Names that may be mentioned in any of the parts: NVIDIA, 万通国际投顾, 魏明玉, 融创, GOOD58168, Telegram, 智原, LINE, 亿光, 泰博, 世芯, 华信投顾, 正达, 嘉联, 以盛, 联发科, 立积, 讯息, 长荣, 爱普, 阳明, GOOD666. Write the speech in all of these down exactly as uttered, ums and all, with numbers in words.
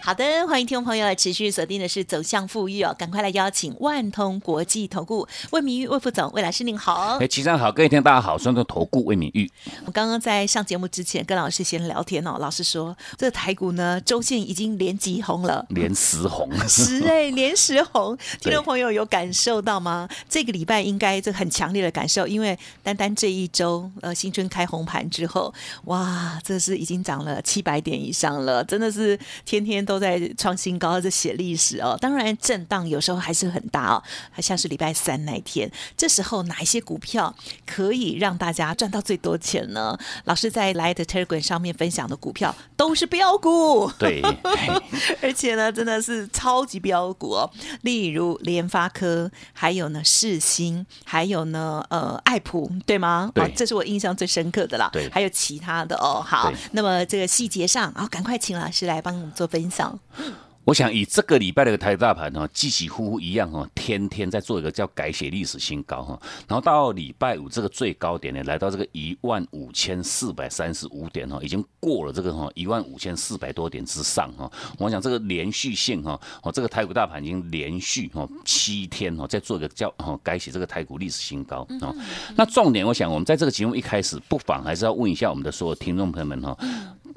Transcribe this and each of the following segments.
好的，欢迎听众朋友持续锁定的是走向富裕哦，赶快来邀请万通国际投顾魏明玉魏副总，魏老师您好。哎，齐上好，各位听众大家好，双通投顾魏明玉。我刚刚在上节目之前跟老师先聊天哦，老师说这个台股呢周线已经连几红了，连十红，十哎，连十红，听众朋友有感受到吗？这个礼拜应该这很强烈的感受，因为单单这一周，呃，新春开红盘之后，哇，这是已经涨了七百点以上了，真的是天天都。都在创新高，在写历史哦。当然，震荡有时候还是很大哦，还像是礼拜三那一天，这时候哪一些股票可以让大家赚到最多钱呢？老师在来的 Telegram 上面分享的股票都是标股，对，而且呢，真的是超级标股哦。例如联发科，还有呢世芯，还有呢呃爱普，对吗？对、哦，这是我印象最深刻的啦。对，还有其他的哦。好，那么这个细节上，啊、哦，赶快请老师来帮我们做分享。我想以这个礼拜的台股大盘哦，几几乎乎一样哦，天天在做一个叫改写历史新高哈。然后到礼拜五这个最高点呢，来到这个一万五千四百三十五点哦，已经过了这个哈一万五千四百多点之上哈。我想这个连续性哈，哦这个台股大盘已经连续哈七天哦，在做一个叫哦改写这个台股历史新高哦。那重点我想我们在这个节目一开始，不妨还是要问一下我们的所有听众朋友们哈，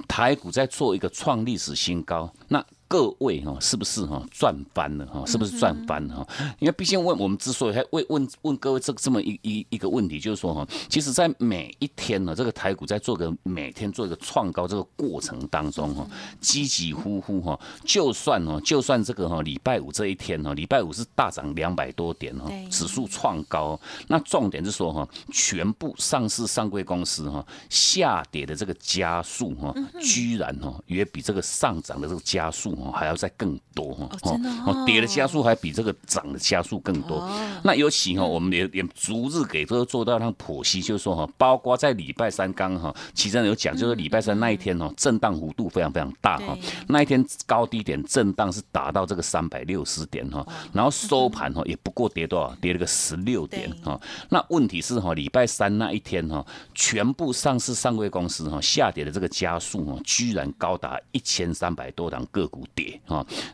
台股在做一个创历史新高，那各位是不是赚翻了？是不是赚翻了？因为毕竟问我们之所以还会 问, 问各位这这么一一个问题，就是说其实，在每一天呢，这个台股在做个每天做一个创高这个过程当中，哈，几几乎乎哈，就算哦，就算这个哈礼拜五这一天哦，礼拜五是大涨两百多点哦，指数创高，那重点是说哈，全部上市上柜公司哈下跌的这个加速哈，居然哦也比这个上涨的这个加速。还要再更多哦，跌的加速还比这个涨的加速更多。那尤其我们也也逐日给都做到让剖析，就是说包括在礼拜三刚哈，其实有讲，就是礼拜三那一天哦，震荡幅度非常非常大哈，那一天高低点震荡是达到这个三百六十点哈，然后收盘也不过跌多少，跌了个十六点哈。那问题是哈，礼拜三那一天哈，全部上市上柜公司哈下跌的这个加速居然高达一千三百多档个股。跌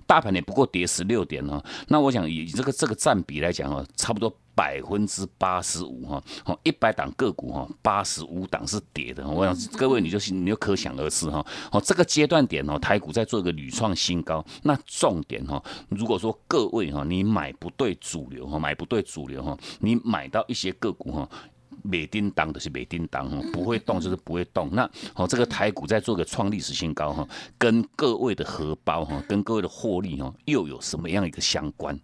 大盘也不过跌十六点，那我想以这个这个占比来讲差不多百分之八十五哈，哦，一百档个股哈，八十五档是跌的。我想各位你就你就可想而知哈，哦，这个阶段点哦，台股在做一个屡创新高。那重点哈，如果说各位哈，你买不对主流哈，买不对主流哈，你买到一些个股哈。没叮当就是没叮当，不会动就是不会动。那这个台股在做个创历史新高，跟各位的荷包，跟各位的获利又有什么样一个相关？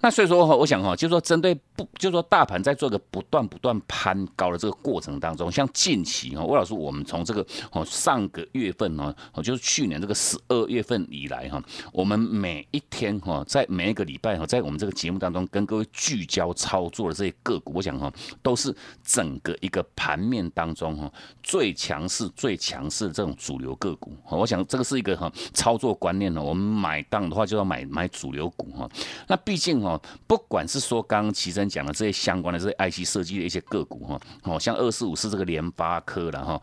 那所以说，我想就是说，针对不就是说大盘在做个不断不断攀高的这个过程当中，像近期魏老师，我们从这个上个月份就是去年这个十二月份以来，我们每一天在每一个礼拜在我们这个节目当中跟各位聚焦操作的这些个股，我想都是。整个一个盘面当中最强势最强势这种主流个股，我想这个是一个操作观念，我们买档的话就要 买, 买主流股。那毕竟不管是说刚刚齐真讲的这些相关的这些 I C 设计的一些个股，像二四五四这个联发科啦，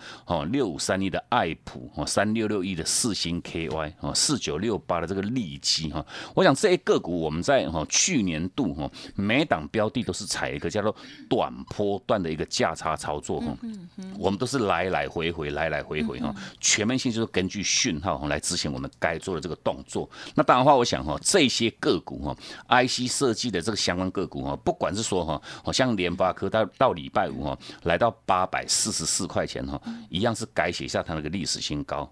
六五三一的爱普，三六六一的世芯 K Y， 四九六八的这个立积，我想这些个股我们在去年度每档标的都是采一个叫做短波段的一个价差操作，我们都是来来回回来来回回，全面性就是根据讯号来执行我们该做的这个动作。那当然话我想这些个股 I C 设计的这个相关个股，不管是说像联发科到礼拜五来到八百四十四块钱，一样是改写一下它那个历史新高，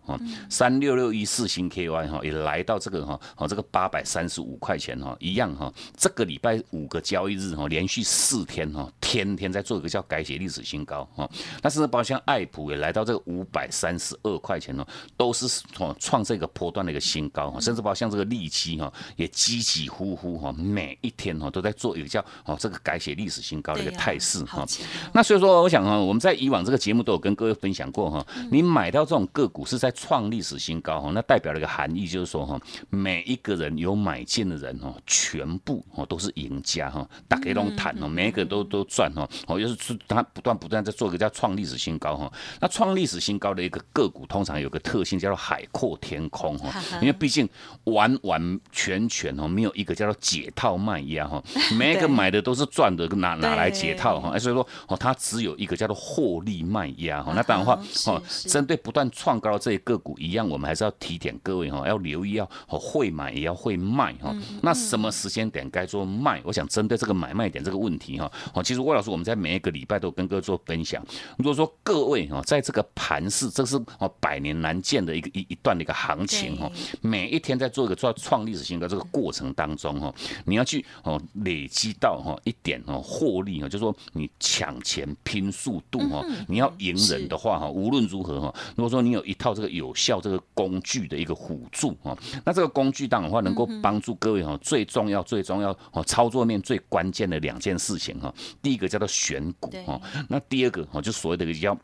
三六六一世芯 K Y 也来到这个这个八百三十五块钱，一样这个礼拜五个交易日连续四天天天在做一个叫改写历史新高啊。那甚至包括像爱普也来到这个五百三十二块钱哦，都是创这个波段的一个新高哈。甚至包括像这个立积哈，也起起伏伏哈，每一天哈都在做一个叫哦这个改写历史新高的一个态势哈。那所以说，我想啊，我们在以往这个节目都有跟各位分享过哈，你买到这种个股是在创历史新高哈，那代表了一个含义就是说哈，每一个人有买进的人哈，全部哦都是赢家哈，大家拢赚哦，每一个人都都赚哦，哦又是他不断不断在做一个叫创历史新高哈。那创历史新高的一个个股，通常有个特性叫做海阔天空哈，因为毕竟完完全全哦没有一个叫做解套卖压哈，每一个买的都是赚的，哪哪来解套哈？所以说哦，它只有一个叫做获利卖压哈。那当然话哦，针对不断创高的这些个股一样，我们还是要提点各位哈，要留意要会买也要会卖哈。那什么时间点该做卖？我想针对这个买卖点这个问题哈，哦，其实魏老师我们在每一个礼拜都跟各位做分享。如果说各位哈，在这个盘市，这是哦百年难见的一个一一段的一个行情哈，每一天在做一个做创历史新高这个过程当中哈，你要去哦累积到哈一点哦获利哦，就是说你抢钱拼速度哈，你要赢人的话哈，无论如何哈，如果说你有一套这个有效这个工具的一个辅助哈，那这个工具当然话能够帮助各位哈最重要最重要哦操作面最关键的两件事情哈，第一个叫做选股哈，那第二个哈就所谓的一个叫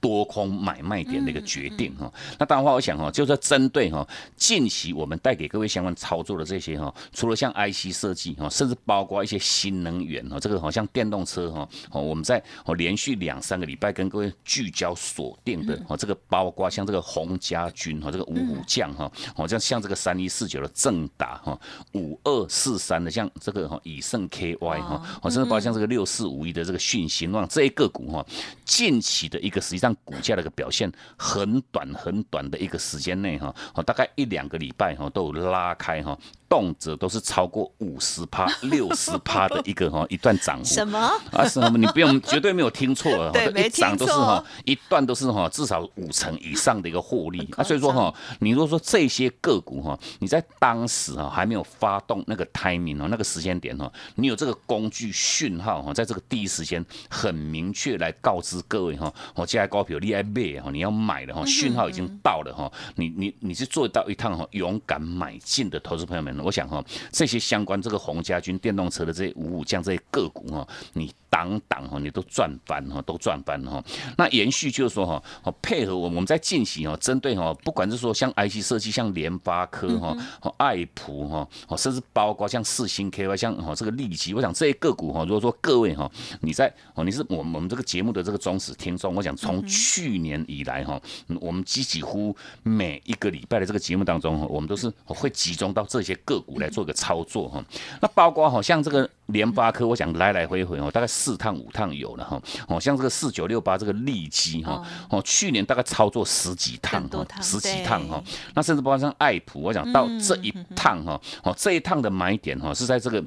多空买卖点的一个决定哈，那当然话，我想哈，就是针对哈近期我们带给各位相关操作的这些哈，除了像 I C 设计哈，甚至包括一些新能源哈，这个好像电动车哈，我们在连续两三个礼拜跟各位聚焦锁定的哈，这个包括像这个洪家军哈，这个五虎将哈，好像像这个三一四九的正达哈，五二四三的像这个哈以盛 K Y 哈，甚至包括像这个六四五一的这个讯息，那这一个股哈，近期的一个。实际上股价的一个表现很短很短的一个时间内哈，大概一两个礼拜哈都有拉开哈，动辄都是超过五十趴、六十趴的一个哈一段涨幅。什么啊？什么？你不用，绝对没有听错了。对，没听错。一涨都是哈，一段都是哈，至少五成以上的一个获利。啊，所以说哈，你如果说这些个股哈，你在当时哈还没有发动那个 timing 哦，那个时间点哈，你有这个工具讯号哈，在这个第一时间很明确来告知各位哈，我接下来。股票你要买你要买了哈，讯号已经到了哈，你你你是做到一趟哈勇敢买进的投资朋友们，我想哈这些相关这个洪家军电动车的这些五五将这些个股哈，你档档哈你都赚翻哈，都赚翻哈。那延续就是说哈，配合我们在近期哈，针对哈不管是说像 I C 设计、像联发科哈、爱普哈，甚至包括像世芯 K Y、像哈这个立积，我想这些个股哈，如果说各位哈你在哦你是我们我们这个节目的这个忠实听众，我想从从去年以来哈，我们几乎每一个礼拜的这个节目当中哈，我们都是会集中到这些个股来做一个操作哈。那包括好像这个联发科，我想来来回回哦，大概四趟五趟有了哈。哦，像这个四九六八这个立积哈，哦，去年大概操作十几趟哈，十几趟哈。那甚至包括像爱普，我想到这一趟哈，哦，这一趟的买点哈是在这个。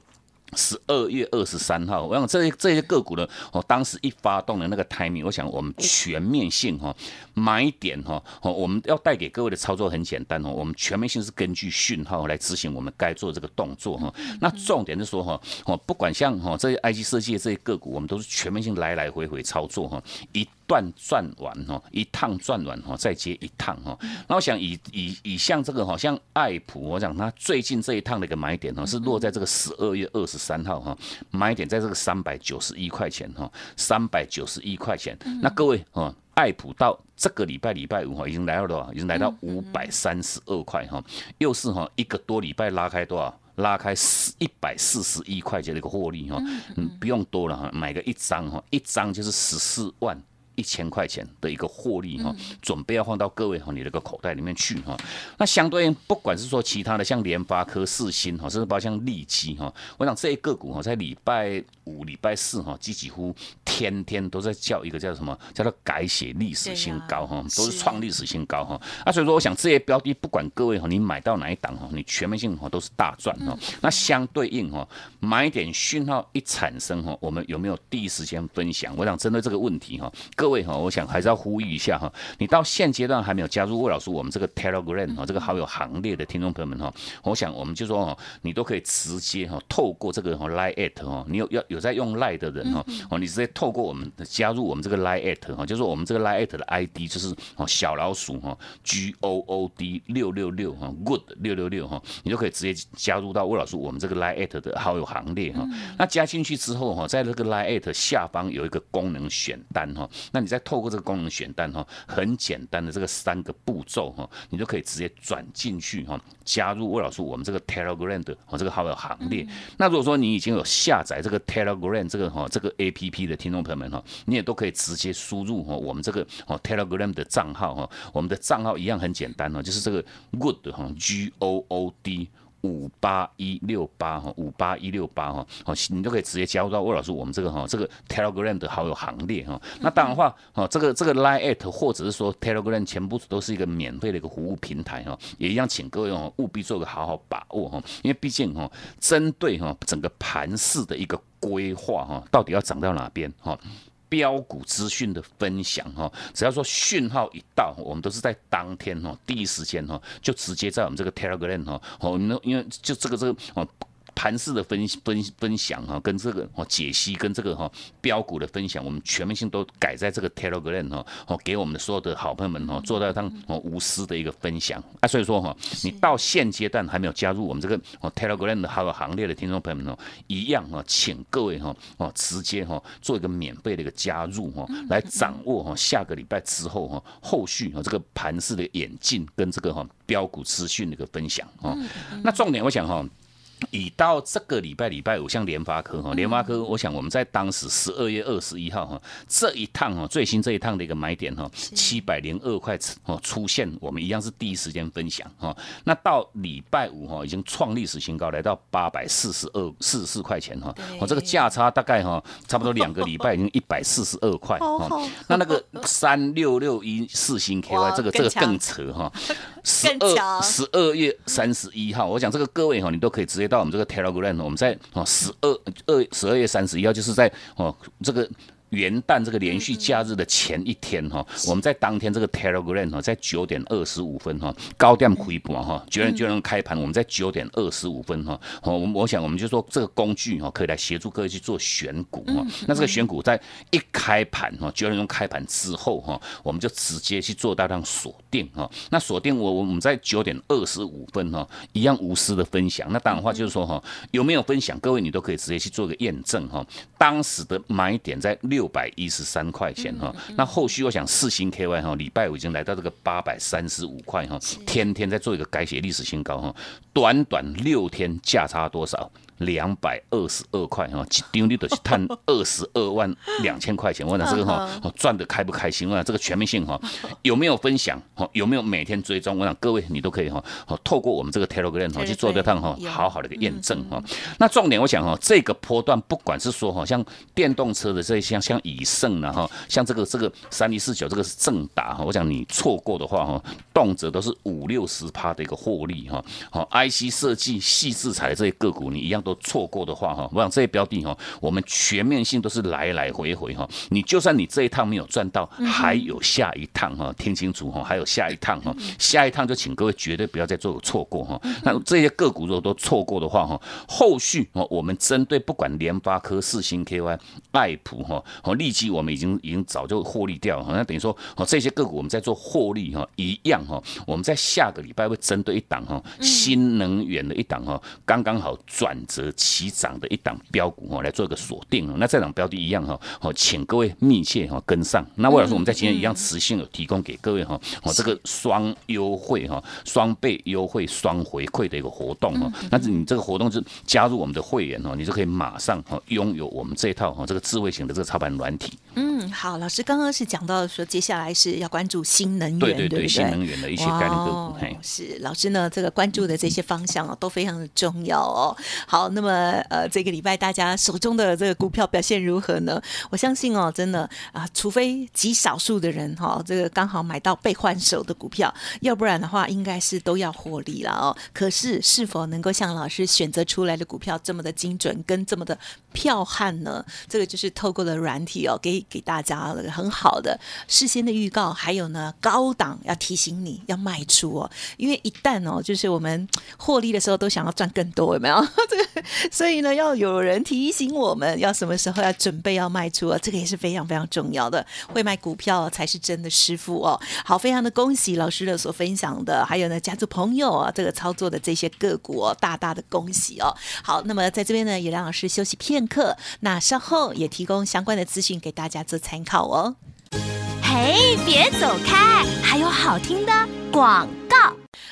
十二月二十三号，我想这些这些个股呢，哦，当时一发动的那个 timing， 我想我们全面性哈买点哈，哦，我们要带给各位的操作很简单哦，我们全面性是根据讯号来执行我们该做这个动作哈。那重点是说哈，哦，不管像哈这些 I G 设计的这些个股，我们都是全面性来来回回操作哈，一段赚完哈，一趟赚完哈，再接一趟哈。那我想以以以像这个哈，像爱普，我想它最近这一趟的一个买点哈，是落在这个十二月二十。三号哈，买点在这个三百九十一块钱哈，三百九十一块钱。那各位哈，爱普到这个礼拜礼拜五哈，已经来到多少？已经来到五百三十二块哈，又是哈一个多礼拜拉开多少？拉开一百四十一块钱的一个获利哈，嗯，不用多了哈，买个一张哈，一张就是十四万。一千块钱的一个获利哈，准备要放到各位哈你的个口袋里面去哈。那相对应，不管是说其他的像联发科、世芯哈，甚至包括像立积哈，我想这些个股哈，在礼拜五、礼拜四哈，几乎天天都在叫一个叫什么？叫做改写历史新高哈，都是创历史新高哈。啊，所以说我想这些标的，不管各位哈，你买到哪一档哈，你全面性哈都是大赚哈。那相对应哈，买点讯号一产生哈，我们有没有第一时间分享？我想针对这个问题哈，各各位哈，我想还是要呼吁一下哈，你到现阶段还没有加入魏老师我们这个 Telegram 哈这个好友行列的听众朋友们哈，我想我们就说哈，你都可以直接哈透过这个 Line at 哈，你有要有在用 Line 的人哈，哦，你直接透过我们加入我们这个 Line at 哈，就是我们这个 Line at 的 I D 就是小老鼠哈 G O O D 六六六哈 Good 六六六哈，你就可以直接加入到魏老师我们这个 Line at 的好友行列哈。那加进去之后哈，在这个 Line at 下方有一个功能选单哈，那你再透过这个功能选单哈，很简单的这个三个步骤哈，你就可以直接转进去哈，加入魏老师我们这个 Telegram 的这个好友行列。那如果说你已经有下载这个 Telegram 这个哈这个 A P P 的听众朋友们哈，你也都可以直接输入哈我们这个 Telegram 的账号哈，我们的账号一样很简单哦，就是这个 Good 哈 G O O D。五八一六八哈，五八一六八哈，你都可以直接加入到魏老师我们这个哈这个 Telegram 的好友行列哈。那当然话哈，这个这个 Line at 或者是说 Telegram 全部都是一个免费的一个服务平台哈，也一样，请各位哦务必做个好好把握哈，因为毕竟哈，针对哈整个盘势的一个规划哈，到底要涨到哪边哈？标股资讯的分享哈，只要说讯号一到，我们都是在当天哈第一时间哈，就直接在我们这个 Telegram 哈，我们因为就这个这个哦。盘势的 分, 分, 分享哈、啊，跟这个解析，跟这个哈、啊、标股的分享，我们全面性都改在这个 Telegram 哈、啊，哦给我们的所有的好朋友们哈、啊，做到当哦无私的一个分享啊，所以说哈、啊，你到现阶段还没有加入我们这个哦 Telegram 的好友行列的听众朋友们哦、啊，一样哈、啊，请各位哈、啊、哦直接哈、啊、做一个免费的一个加入哈、啊，来掌握哈、啊、下个礼拜之后哈、啊、后续哈、啊、这个盘势的演进跟这个哈、啊、标股资讯的一个分享哈、啊，那重点我想哈、啊。以到这个礼拜礼拜五，像联发科哈，联发科，我想我们在当时十二月二十一号哈，这一趟哈，最新这一趟的一个买点哈，七百零二块哦出现，我们一样是第一时间分享哈。那到礼拜五哈，已经创历史新高，来到八百四十二四十四块钱哈，我这个价差大概哈，差不多两个礼拜已经一百四十二块哈。那那个三六六一世芯 K Y 这个这个更扯哈，十二十二月三十一号，我想这个各位哈，你都可以直接到我们这个 Telegram， 我们在十二月三十一号，就是在这个元旦这个连续假日的前一天哈，我们在当天这个 Telegram 哈，在九点二十五分哈，高点开盘哈，九点九点开盘，我们在九点二十五分哈，我我想我们就说这个工具哈，可以来协助各位去做选股哈。那这个选股在一开盘哈，九点钟开盘之后哈，我们就直接去做大量锁定哈。那锁定我我们在九点二十五分哈，一样无私的分享。那当然话就是说哈，有没有分享，各位你都可以直接去做个验证哈。当时的买点在六。六百一十三块钱哈，那后续我想世芯 K Y 哈，礼拜五已经来到这个八百三十五块哈，天天在做一个改写历史新高哈，短短六天价差多少？两百二十二块哈，一张你就是赚二十二万两千块钱。我讲这个哈，赚的开不开心？我讲这个全面性哈，有没有分享？有没有每天追踪？我讲各位你都可以哈，透过我们这个 Telegram 哈去做这趟哈，好好的一个验证哈。那重点我想哈，这个波段不管是说哈，像电动车的这些像以盛呢哈，像这个这个三一四九这个是正达哈，我讲你错过的话哈，动辄都是五六十趴的一个获利哈。好 ，I C 设计、细制材这些个股你一样。都错过的话哈，我想这些标的哈，我们全面性都是来来回回哈。你就算你这一趟没有赚到，还有下一趟哈，听清楚哈，还有下一趟哈，下一趟就请各位绝对不要再做错过哈。那这些个股如果都错过的话哈，后续我们针对不管联发科、世芯 K Y、爱普哈、立积，我们已经已经早就获利掉了。那等于说这些个股我们在做获利哈，一样哈，我们在下个礼拜会针对一档哈新能源的一档哈，刚刚好转折。起涨的一档标股来做一个锁定，那这档标的一样请各位密切跟上。那魏老师，我们在今天一样持续有提供给各位这个双优惠、双倍优惠、双回馈的一个活动。那你这个活动是加入我们的会员，你就可以马上拥有我们这一套这个智慧型的这个操盘软体。嗯，好，老师刚刚是讲到说，接下来是要关注新能源，对对 对, 对, 对，新能源的一些概念个股。是老师呢，这个关注的这些方向、哦、都非常的重要哦。好。那么呃，这个礼拜大家手中的这个股票表现如何呢？我相信哦，真的啊、呃，除非极少数的人哈、哦，这个刚好买到被换手的股票，要不然的话，应该是都要获利了哦。可是是否能够像老师选择出来的股票这么的精准，跟这么的剽悍呢？这个就是透过了软体哦，给给大家了很好的事先的预告，还有呢高档要提醒你要卖出哦，因为一旦哦就是我们获利的时候都想要赚更多，有没有？所以呢要有人提醒我们要什么时候要准备要卖出哦，这个也是非常非常重要的，会卖股票才是真的师傅哦。好，非常的恭喜老师的所分享的，还有呢家族朋友啊、哦、这个操作的这些个股哦，大大的恭喜哦。好，那么在这边呢也让老师休息片刻，那稍后也提供相关的资讯给大家做参考哦。嘿，别走开，还有好听的广告。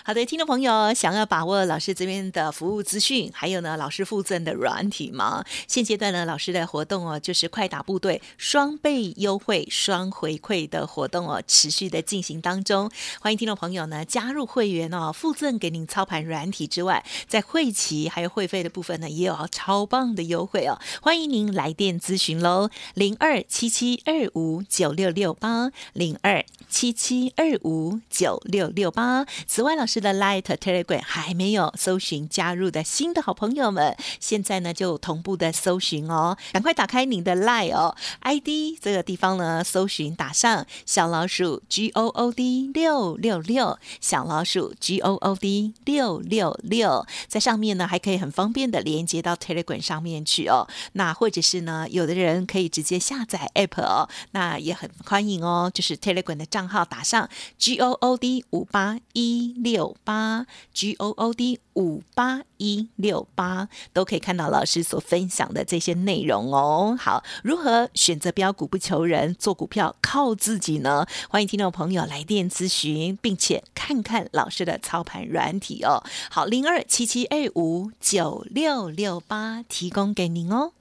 好的，听众朋友，想要把握老师这边的服务资讯，还有呢老师附赠的软体吗？现阶段呢老师的活动哦，就是快打部队双倍优惠双回馈的活动哦，持续的进行当中，欢迎听众朋友呢加入会员哦，附赠给您操盘软体之外，在会期还有会费的部分呢也有超棒的优惠哦，欢迎您来电咨询咯，零二七七二五九六六八 零二七七二五九六六八。此外，老师的 Light Telegram 还没有搜寻加入的新的好朋友们，现在呢就同步的搜寻哦，赶快打开您的 Light 哦 I D 这个地方呢搜寻打上小老鼠 G O O D 六六六， 小老鼠 G O O D 六六六， 在上面呢还可以很方便的连接到 Telegram 上面去哦，那或者是呢有的人可以直接下载 App 哦，那也很欢迎哦，就是 Telegram 的账号打上 G O O D 五八一六八 G O O D 五八一六八， 都可以看到老师所分享的这些内容哦。好，如何选择标股不求人，做股票靠自己呢？欢迎听众朋友来电咨询，并且看看老师的操盘软体哦。好，零二七七二五九六六八提供给您哦。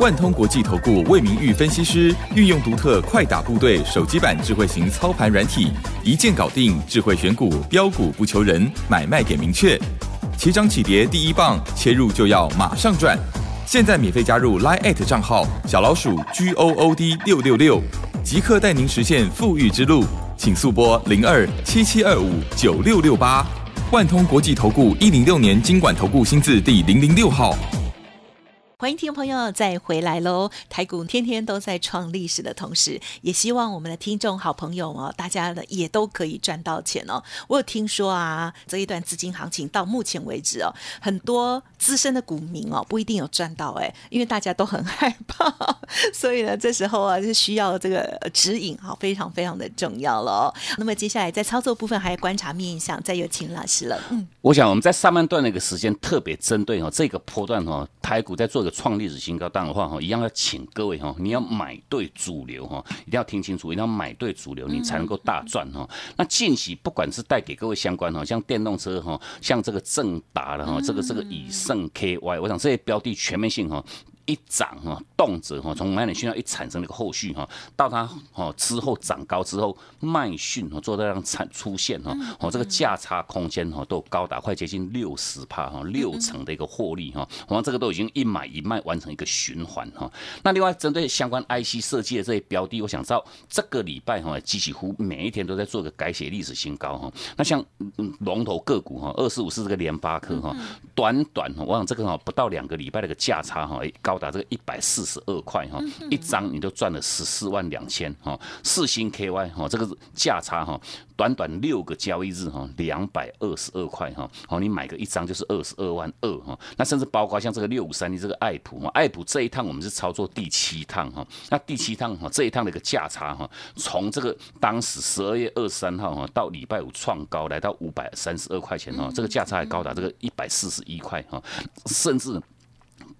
万通国际投顾魏明玉分析师运用独特快打部队手机版智慧型操盘软体，一键搞定智慧选股，标股不求人，买卖给明确，起涨起跌第一棒，切入就要马上赚。现在免费加入 LINE@ 账号小老鼠 G O O D 六六六， 即刻带您实现富裕之路，请速拨零二七七二五九六六八。万通国际投顾一零六年金管投顾新字第零零六号。欢迎听众朋友再回来喽！台股天天都在创历史的同时，也希望我们的听众好朋友哦，大家也都可以赚到钱哦。我有听说啊，这一段资金行情到目前为止哦，很多资深的股民哦不一定有赚到哎，因为大家都很害怕，所以呢，这时候啊就需要这个指引哈，非常非常的重要了。那么接下来在操作部分还有观察面向，再有请老师了。嗯，我想我们在上半段那个时间特别针对哦这个波段哦，台股在做。这个创历史新高档的话一样要请各位你要买对主流，一定要听清楚，一定要买对主流你才能够大赚。那近期不管是带给各位相关像电动车，像这个正达的这个这个以盛 K Y， 我想这些标的全面性一涨哈，动辄哈，从买点讯号一产生那个后续哈，到它哈之后涨高之后卖讯哈，做到让产出现哈，哦这个价差空间哈都高达快接近六十趴哈，六成的一个获利哈，然后这个都已经一买一卖完成一个循环哈。那另外针对相关 I C 设计的这些标的，我想知道这个礼拜哈，几乎每一天都在做个改写历史新高哈。那像龙头个股哈，二四五四这个联发科哈，短短我想这个哈不到两个礼拜的一个价差哈高。高达这个一百四十二块哈，一张你都赚了十四万两千哈。世芯 K Y 哈，这个价差哈，短短六个交易日哈，两百二十二块哈。好，你买个一张就是二十二万二哈。那甚至包括像这个六五三一这个爱普，爱普这一趟我们是操作第七趟哈。那第七趟哈，这一趟的一个价差哈，从这个当时十二月二十三号哈到礼拜五创高来到五百三十二块钱哈，这个价差还高达这个一百四十一块哈，甚至。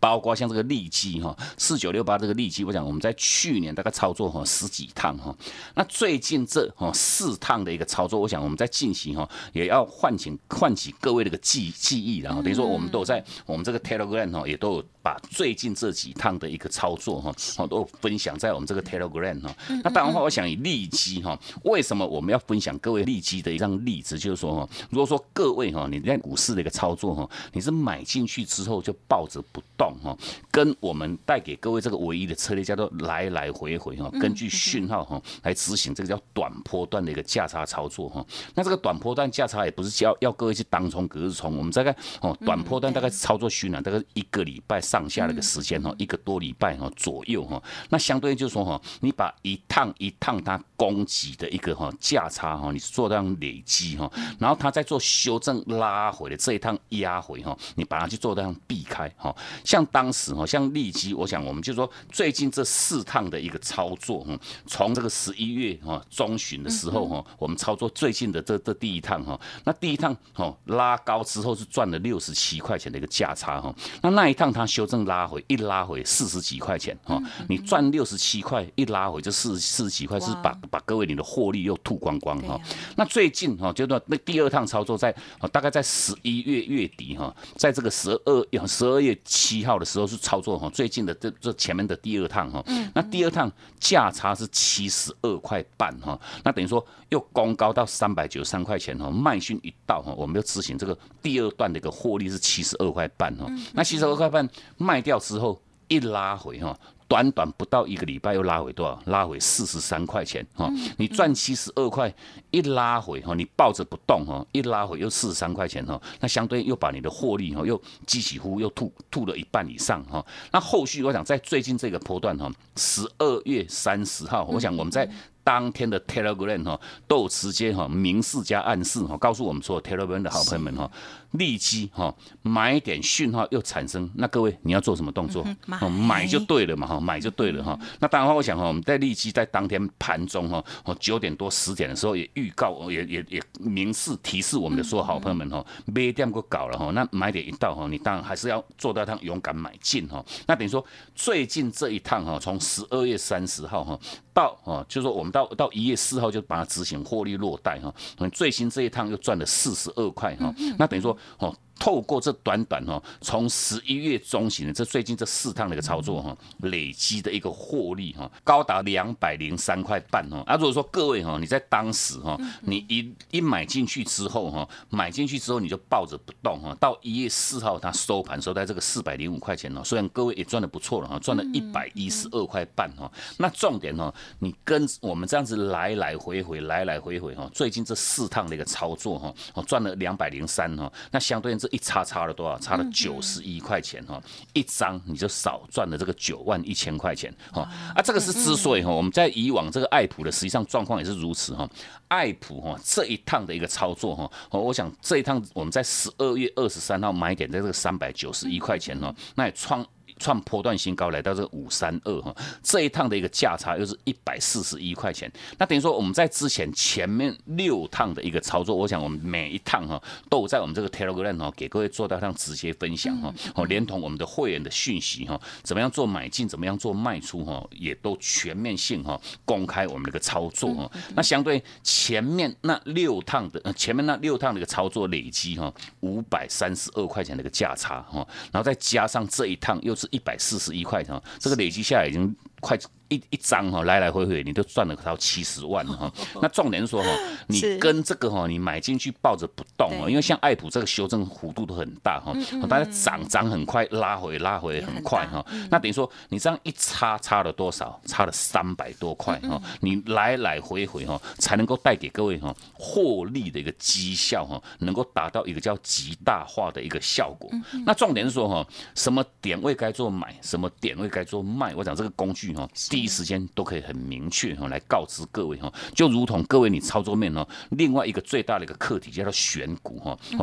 包括像这个立积哈，四九六八这个立积，我讲我们在去年大概操作哈十几趟哈，那最近这哈四趟的一个操作，我想我们在进行哈，也要唤醒唤起各位的一个记记忆，然后等于说我们都有在我们这个 Telegram 哈，也都有把最近这几趟的一个操作哈，都有分享在我们这个 Telegram 哈。那当然话，我想以立积哈，为什么我们要分享各位立积的一张例子，就是说哈，如果说各位哈你在股市的一个操作哈，你是买进去之后就抱着不动。动哈，跟我们带给各位这个唯一的策略叫做来来回回哈，根据讯号哈来执行这个叫短波段的一个价差操作哈。那这个短波段价差也不是叫要各位去当冲隔日冲，我们大概哦短波段大概操作循环大概一个礼拜上下的一个时间哈，一个多礼拜哈左右哈。那相对就是说哈，你把一趟一趟它攻击的一个哈价差哈，你做到累积哈，然后它再做修正拉回的这一趟压回哈，你把它去做到避开哈。像当时哈，像立积，我想我们就说最近这四趟的一个操作哈，从这个十一月哈中旬的时候哈，我们操作最近的这这第一趟哈，那第一趟哈拉高之后是赚了六十七块钱的一个价差哈，那那一趟它修正拉回一拉回四十几块钱哈，你赚六十七块一拉回就四十几块，是把把各位你的获利又吐光光哈。那最近哈，就那第二趟操作在大概在十一月月底哈，在这个十二十二月七号的时候是操作哈，最近的这这前面的第二趟哈，那第二趟价差是七十二块半哈，那等于说又攻高到三百九十三块钱哈，卖讯一到哈，我们就执行这个第二段的一个获利是七十二块半哈，那七十二块半卖掉之后一拉回哈。短短不到一个礼拜又拉回多少？拉回四十三块钱哈！你赚七十二块，一拉回哈，你抱着不动哈，一拉回又四十三块钱哈，那相对又把你的获利哈又几几乎又吐吐了一半以上哈。那后续我想在最近这个波段哈，十二月三十号，我想我们在当天的 Telegram 哈都有直接哈明示加暗示哈告诉我们所有 Telegram 的好朋友们哈，立积哈买点讯号又产生，那各位你要做什么动作？买就对了嘛哈。买就对了哈，那当然我想哈，我们在立积在当天盘中哈，九点多十点的时候也预告，也也也明示提示我们的所有好朋友们哈，买点够搞了哈，那买点一到哈，你当然还是要做到一趟勇敢买进哈。那等于说最近这一趟哈，从十二月三十号哈到哈，就是说我们到到一月四号就把它执行获利落袋哈，最新这一趟又赚了四十二块哈，那等于说哦。透过这短短哈，从十一月中旬的这最近这四趟的一个操作哈，累积的一个获利哈，高达两百零三块半哈。啊，如果说各位哈，你在当时哈，你一一买进去之后哈，买进去之后你就抱着不动哈，到一月四号它收盘收在这个四百零五块钱哦，虽然各位也赚的不错了哈，赚了一百一十二块半哈。那重点哈，你跟我们这样子来来回回来来回回哈，最近这四趟的一个操作哈，我赚了两百零三哈，那相对应。这一差差了多少？差了九十一块钱哈，一张你就少赚了这个九万一千块钱哈啊！这个是之所以哈，我们在以往这个爱普的实际上状况也是如此哈。爱普哈这一趟的一个操作哈，我想这一趟我们在十二月二十三号买点在这个三百九十一块钱哦，那也创。创波段新高来到这五三二哈，这一趟的一个价差又是一百四十一块钱。那等于说我们在之前前面六趟的一个操作，我想我们每一趟哈都有在我们这个 Telegram 哈给各位做到上直接分享哈，哦连同我们的会员的讯息哈，怎么样做买进，怎么样做卖出哈，也都全面性哈公开我们的一个操作哈。那相对前面那六趟的前面那六趟的一个操作累积哈五百三十二块钱的一个价差哈，然后再加上这一趟又是。一百四十一块哈，这个累积下来已经快一一张哈，来来回回你都赚了到七十万哈。那重点是说哈，你跟这个哈，你买进去抱着不动哈，因为像爱普这个修正幅度都很大哈，大家涨涨很快，拉回拉回很快哈。那等于说你这样一差差了多少？差了三百多块哈，你来来回回哈，才能够带给各位哈获利的一个绩效哈，能够达到一个叫极大化的一个效果。那重点是说哈，什么点位该做买，什么点位该做卖，我讲这个工具哈。第一时间都可以很明确来告知各位，就如同各位你操作面另外一个最大的一个课题叫做选股，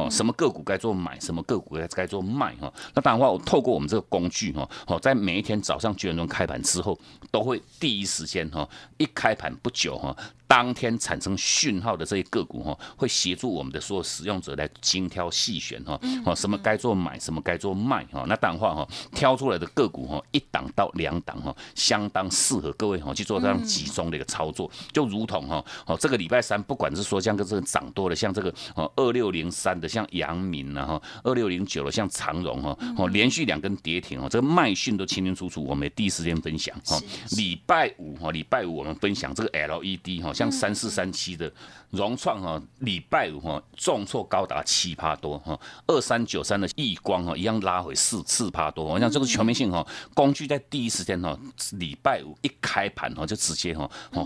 什么个股该做买，什么个股该做卖。那当然话，透过我们这个工具，在每一天早上九点钟开盘之后，都会第一时间一开盘不久当天产生讯号的这些个股哈，会协助我们的所有使用者来精挑细选哈，什么该做买，什么该做卖哈。那当然话哈，挑出来的个股哈，一档到两档哈，相当适合各位哈去做这样集中的一个操作。就如同哈，哦这个礼拜三，不管是说像这个涨多的，像这个哦二六零三的，像阳明呐哈，二六零九的，像长荣哈，哦连续两根跌停哦，这个卖讯都清清楚楚，我们也第一时间分享哈。礼拜五哈，礼拜五我们分享这个 L E D 哈。像三四三七的融创哈，礼拜五哈重挫高达七趴多哈，二三九三的亿光哈一样拉回四四趴多。我想这个全面性哈，工具在第一时间哈，礼拜五一开盘哈就直接哈哦。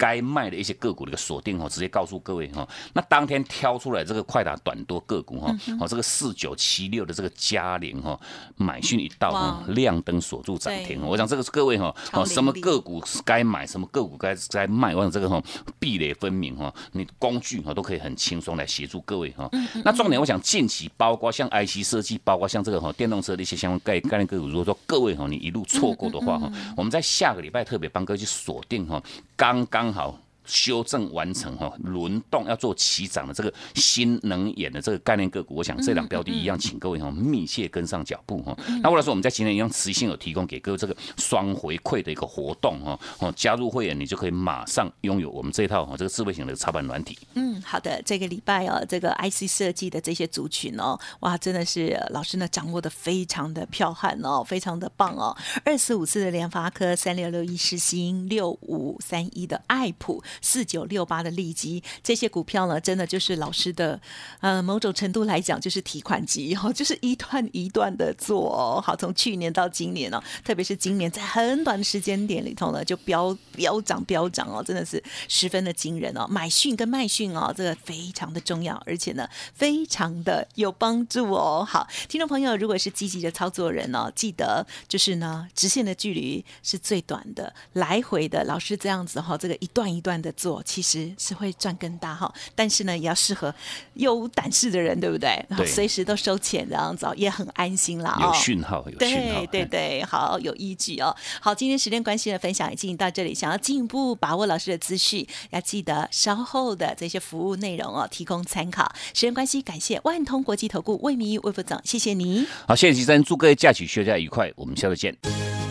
该卖的一些个股的一个锁定直接告诉各位哈。那当天挑出来这个快打短多个股哈，哦这个四九七六的这个嘉联哈，买讯一到哈，亮灯锁住涨停。我想这个各位哈，什么个股该买，什么个股该该卖，我想这个哈壁垒分明哈，你工具哈都可以很轻松来协助各位哈。那重点我想近期包括像 I C 设计，包括像这个哈电动车的一些相关概概念个股，如果说各位哈你一路错过的话哈，我们在下个礼拜特别帮各位去锁定哈，刚刚。刚好修正完成哈，轮动要做起涨的这个新能源的这个概念个股，我想这两标的一样，请各位哈密切跟上脚步哈。那或者说我们在今天一样持续性有提供给各位这个双回馈的一个活动哈，哦，加入会员你就可以马上拥有我们这一套哈这个智慧型的操盘软体。嗯，好的，这个礼拜哦，这个 I C 设计的这些族群哦，哇，真的是老师呢掌握的非常的彪悍哦，非常的棒哦，二四五四的联发科，三六六一世芯，六五三一的爱普。四九六八的立积，这些股票呢，真的就是老师的，呃，某种程度来讲就是提款机哦，就是一段一段的做哦。好，从去年到今年哦，特别是今年在很短的时间点里头呢，就飙飙涨飙涨哦，真的是十分的惊人哦。买讯跟卖讯哦，这个非常的重要，而且呢，非常的有帮助哦。好，听众朋友，如果是积极的操作人哦，记得就是呢，直线的距离是最短的，来回的老师这样子哈、哦，这个一段一段的。做其实是会赚更大哈，但是呢也要适合有胆识的人，对不对？然后随时都收钱这样子也很安心啦。有讯号，有讯号，对对对，好有依据哦。好，今天时间关系呢，分享已经到这里。想要进一步把握老师的资讯，要记得稍后的这些服务内容哦，提供参考。时间关系，感谢万通国际投顾魏明玉魏副总，谢谢你。好，谢谢吉珍，祝各位假期休假愉快，我们下次见。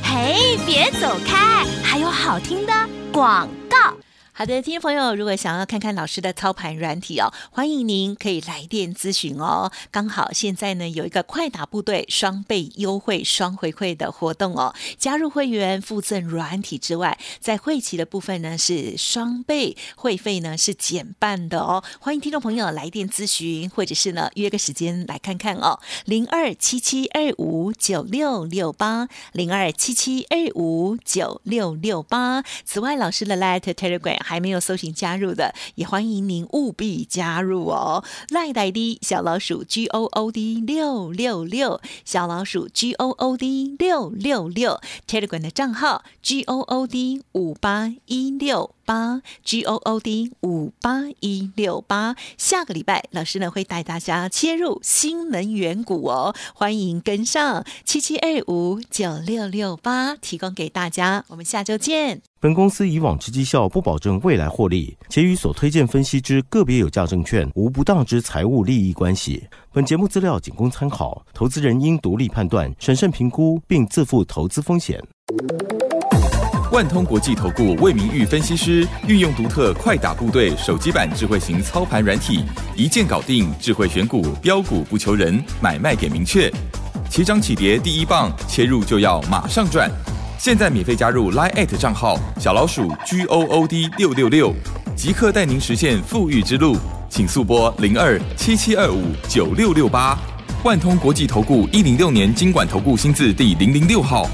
嘿，别走开，还有好听的广告。好的，听众朋友，如果想要看看老师的操盘软体哦，欢迎您可以来电咨询哦。刚好现在呢有一个快打部队双倍优惠双回馈的活动哦，加入会员附赠软体之外，在会期的部分呢是双倍会费呢是减半的哦。欢迎听众朋友来电咨询，或者是呢约个时间来看看哦。零二七七二五九六六八零二七七二五九六六八。此外，老师的 Line Telegram。还没有搜寻加入的，也欢迎您务必加入哦。赖代 D 小老鼠 G O O D 六六六， 小老鼠 G O O D 六六六， Telegram 的账号 G O O D 五八一六八， G O O D 五八一六八。 下个礼拜老师呢会带大家切入新能源股哦，欢迎跟上 七七二五 九六六八， 提供给大家，我们下周见。本公司以往之绩效不保证未来获利，且与所推荐分析之个别有价证券无不当之财务利益关系。本节目资料仅供参考，投资人应独立判断、审慎评估，并自负投资风险。万通国际投顾魏明玉分析师运用独特快打部队手机版智慧型操盘软体，一键搞定智慧选股，标股不求人，买卖给明确。起涨起跌第一棒，切入就要马上赚。现在免费加入 LINE@ 账号小老鼠 G O O D 六六六， 即刻带您实现富裕之路，请速拨零二七七二五九六六八。万通国际投顾一零六年金管投顾新字第零零六号。